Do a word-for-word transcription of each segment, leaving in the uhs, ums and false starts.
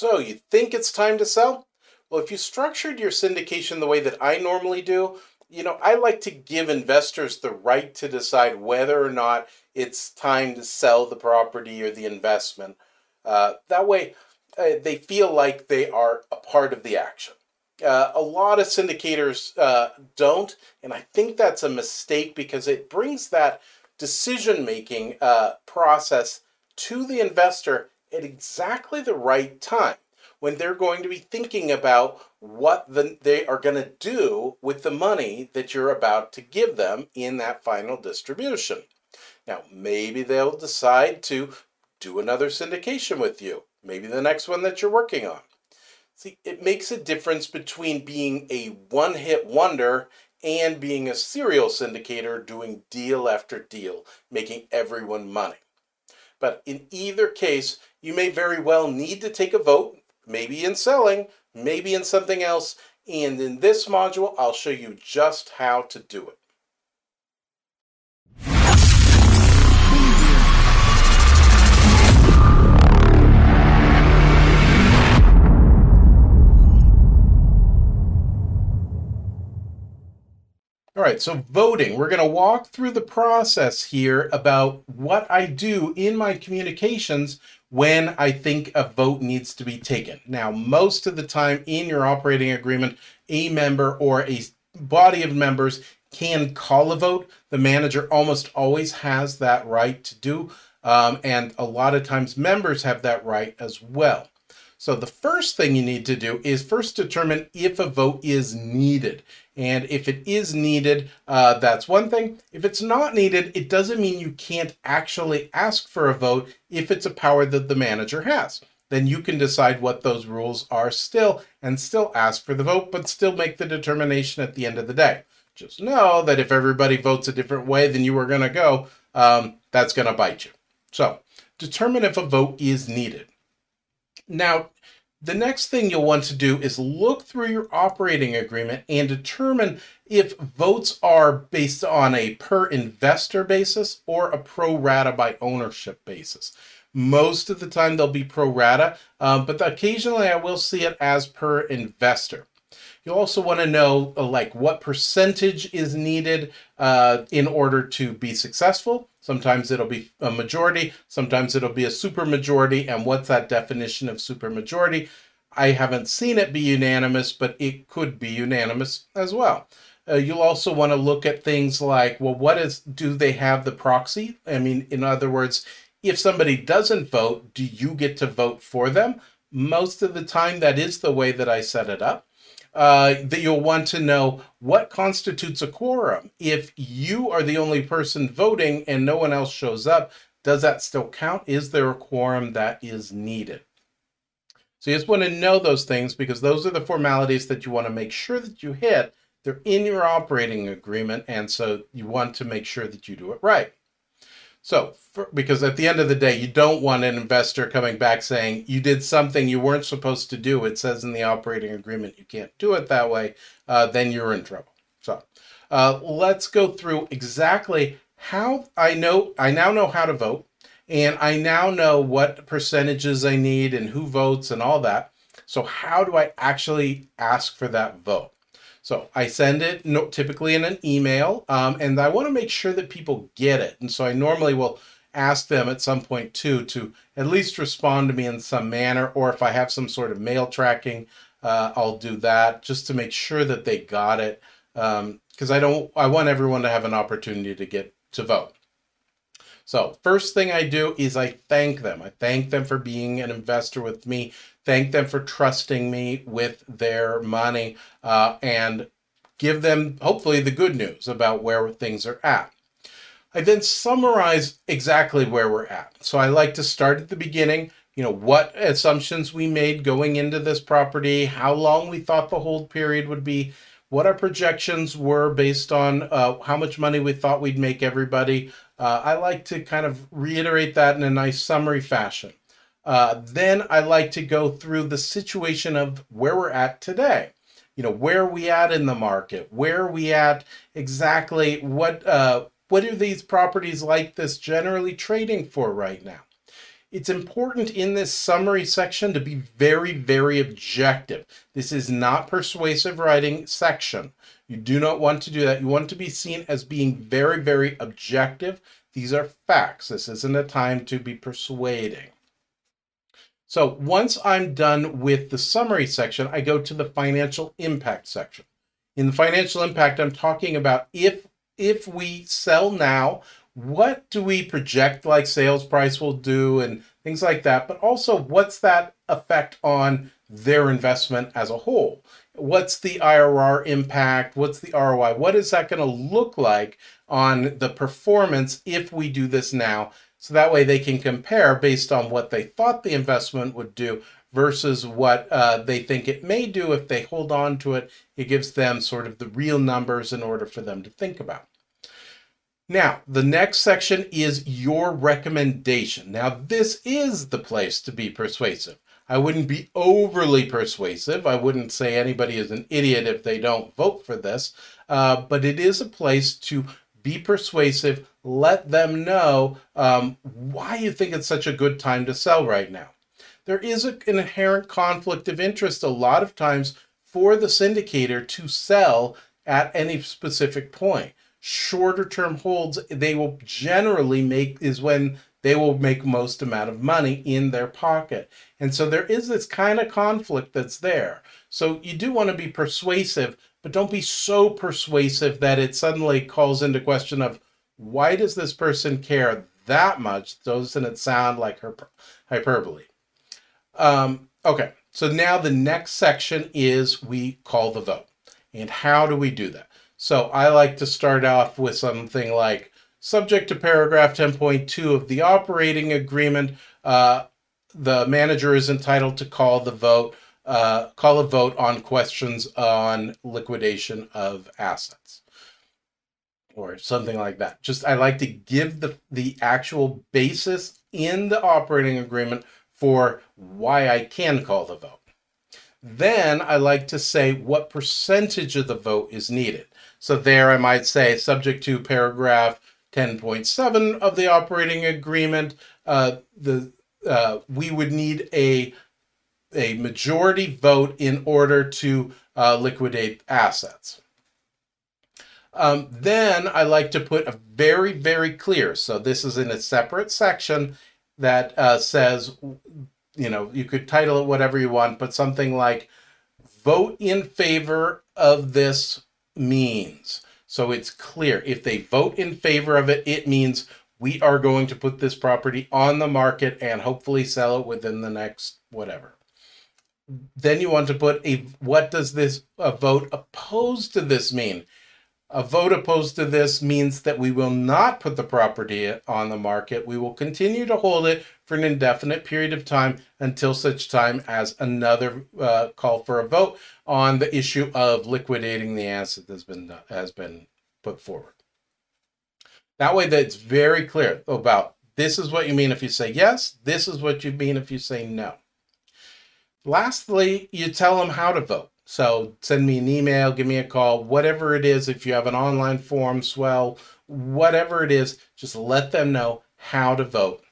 So you think it's time to sell? Well, if you structured your syndication the way that I normally do, you know, I like to give investors the right to decide whether or not it's time to sell the property or the investment. Uh, that way, uh, they feel like they are a part of the action. Uh, a lot of syndicators uh, don't, and I think that's a mistake because it brings that decision-making uh, process to the investor at exactly the right time, when they're going to be thinking about what the, they are going to do with the money that you're about to give them in that final distribution. Now, maybe they'll decide to do another syndication with you, maybe the next one that you're working on. See, it makes a difference between being a one-hit wonder and being a serial syndicator doing deal after deal, making everyone money. But in either case, you may very well need to take a vote, maybe in selling, maybe in something else, and in this module, I'll show you just how to do it. All right, so voting. We're going to walk through the process here about what I do in my communications when I think a vote needs to be taken. Now, most of the time in your operating agreement, a member or a body of members can call a vote. The manager almost always has that right to do, um, and a lot of times members have that right as well. So the first thing you need to do is first determine if a vote is needed. And if it is needed, uh, that's one thing. If it's not needed, it doesn't mean you can't actually ask for a vote if it's a power that the manager has. Then you can decide what those rules are still and still ask for the vote, but still make the determination at the end of the day. Just know that if everybody votes a different way than you were going to go, um, that's going to bite you. So determine if a vote is needed. Now, the next thing you'll want to do is look through your operating agreement and determine if votes are based on a per investor basis or a pro rata by ownership basis. Most of the time they'll be pro rata, uh, but occasionally I will see it as per investor. You'll also want to know uh, like what percentage is needed uh, in order to be successful. Sometimes it'll be a majority, sometimes it'll be a supermajority, and what's that definition of supermajority? I haven't seen it be unanimous, but it could be unanimous as well. Uh, you'll also want to look at things like, well, what is, do they have the proxy? I mean, in other words, if somebody doesn't vote, do you get to vote for them? Most of the time, that is the way that I set it up. Uh, that you'll want to know what constitutes a quorum. If you are the only person voting and no one else shows up, does that still count? Is there a quorum that is needed? So you just want to know those things because those are the formalities that you want to make sure that you hit. They're in your operating agreement, and so you want to make sure that you do it right. So, for, because at the end of the day, you don't want an investor coming back saying, you did something you weren't supposed to do. It says in the operating agreement, you can't do it that way. Uh, then you're in trouble. So uh, let's go through exactly how I know, I now know how to vote, and I now know what percentages I need and who votes and all that. So how do I actually ask for that vote? So I send it no, typically in an email, um, and I want to make sure that people get it. And so I normally will ask them at some point too to at least respond to me in some manner, or if I have some sort of mail tracking, uh, I'll do that just to make sure that they got it, because um, I don't. I want everyone to have an opportunity to get to vote. So first thing I do is I thank them. I thank them for being an investor with me, thank them for trusting me with their money, uh, and give them hopefully the good news about where things are at. I then summarize exactly where we're at. So I like to start at the beginning, you know, what assumptions we made going into this property, how long we thought the hold period would be, what our projections were based on uh, how much money we thought we'd make everybody. Uh, I like to kind of reiterate that in a nice summary fashion. Uh, then I like to go through the situation of where we're at today. You know, where are we at in the market? Where are we at exactly? What, uh, what are these properties like this generally trading for right now? It's important in this summary section to be very, very objective. This is not persuasive writing section. You do not want to do that. You want to be seen as being very, very objective. These are facts. This isn't a time to be persuading. So once I'm done with the summary section, I go to the financial impact section. In the financial impact, I'm talking about if, if we sell now, what do we project like sales price will do and things like that, but also what's that effect on their investment as a whole? What's the I R R impact? What's the R O I? What is that going to look like on the performance if we do this now? So that way they can compare based on what they thought the investment would do versus what uh, they think it may do if they hold on to it. It gives them sort of the real numbers in order for them to think about. Now, the next section is your recommendation. Now, this is the place to be persuasive. I wouldn't be overly persuasive. I wouldn't say anybody is an idiot if they don't vote for this, uh, but it is a place to be persuasive. Let them know um, why you think it's such a good time to sell right now. There is a, an inherent conflict of interest a lot of times for the syndicator to sell at any specific point. Shorter term holds, they will generally make, is when they will make most amount of money in their pocket. And so there is this kind of conflict that's there. So you do want to be persuasive, but don't be so persuasive that it suddenly calls into question of, why does this person care that much? Doesn't it sound like her hyperbole? Um, okay, so now the next section is we call the vote. And how do we do that? So I like to start off with something like, subject to paragraph ten point two of the operating agreement, uh, the manager is entitled to call the vote, uh, call a vote on questions on liquidation of assets or something like that. Just, I like to give the, the actual basis in the operating agreement for why I can call the vote. Then I like to say what percentage of the vote is needed. So there I might say, subject to paragraph ten point seven of the operating agreement, uh, the, uh, we would need a, a majority vote in order to uh, liquidate assets. Um, then I like to put a very, very clear, so this is in a separate section that uh, says, you know, you could title it whatever you want, but something like vote in favor of this means. So it's clear. If they vote in favor of it, it means we are going to put this property on the market and hopefully sell it within the next whatever. Then you want to put a, what does this a vote opposed to this mean? A vote opposed to this means that we will not put the property on the market. We will continue to hold it for an indefinite period of time until such time as another uh, call for a vote on the issue of liquidating the asset that's been, has been put forward. That way that's very clear about this is what you mean if you say yes, this is what you mean if you say no. Lastly, you tell them how to vote. So send me an email, give me a call, whatever it is. If you have an online form, Swell, whatever it is, just let them know how to vote.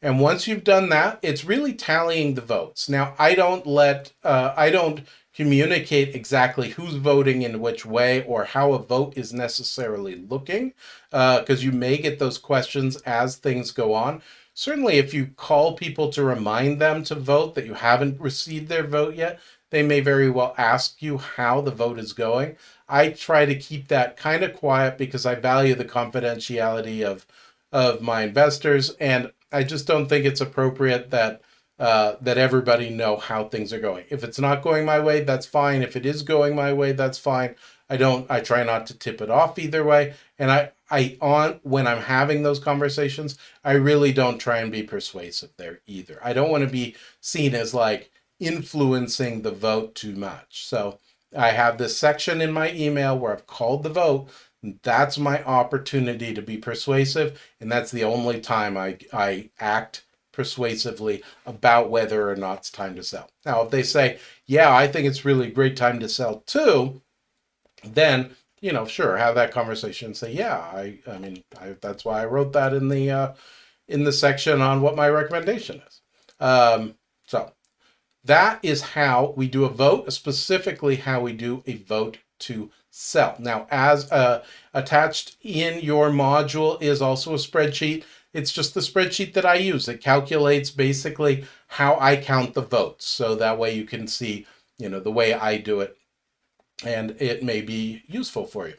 And once you've done that, it's really tallying the votes. Now, I don't let, uh, I don't communicate exactly who's voting in which way or how a vote is necessarily looking, because uh, you may get those questions as things go on. Certainly, if you call people to remind them to vote that you haven't received their vote yet, they may very well ask you how the vote is going. I try to keep that kind of quiet because I value the confidentiality of, of my investors, and I just don't think it's appropriate that, uh, that everybody know how things are going. If it's not going my way, that's fine. If it is going my way, that's fine. I don't, I try not to tip it off either way. And I, I on when I'm having those conversations, I really don't try and be persuasive there either. I don't want to be seen as like, influencing the vote too much. So I have this section in my email where I've called the vote. That's my opportunity to be persuasive, and that's the only time I, I act persuasively about whether or not it's time to sell. Now, if they say, yeah, I think it's really a great time to sell too, then, you know, sure, have that conversation and say, yeah, I, I mean, I, that's why I wrote that in the, uh, in the section on what my recommendation is. Um, so that is how we do a vote, specifically how we do a vote to sell. Now, as uh, attached in your module is also a spreadsheet. It's just the spreadsheet that I use. It calculates basically how I count the votes. So that way you can see, you know, the way I do it, and it may be useful for you.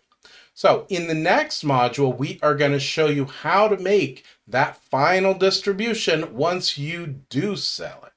So in the next module, we are going to show you how to make that final distribution once you do sell it.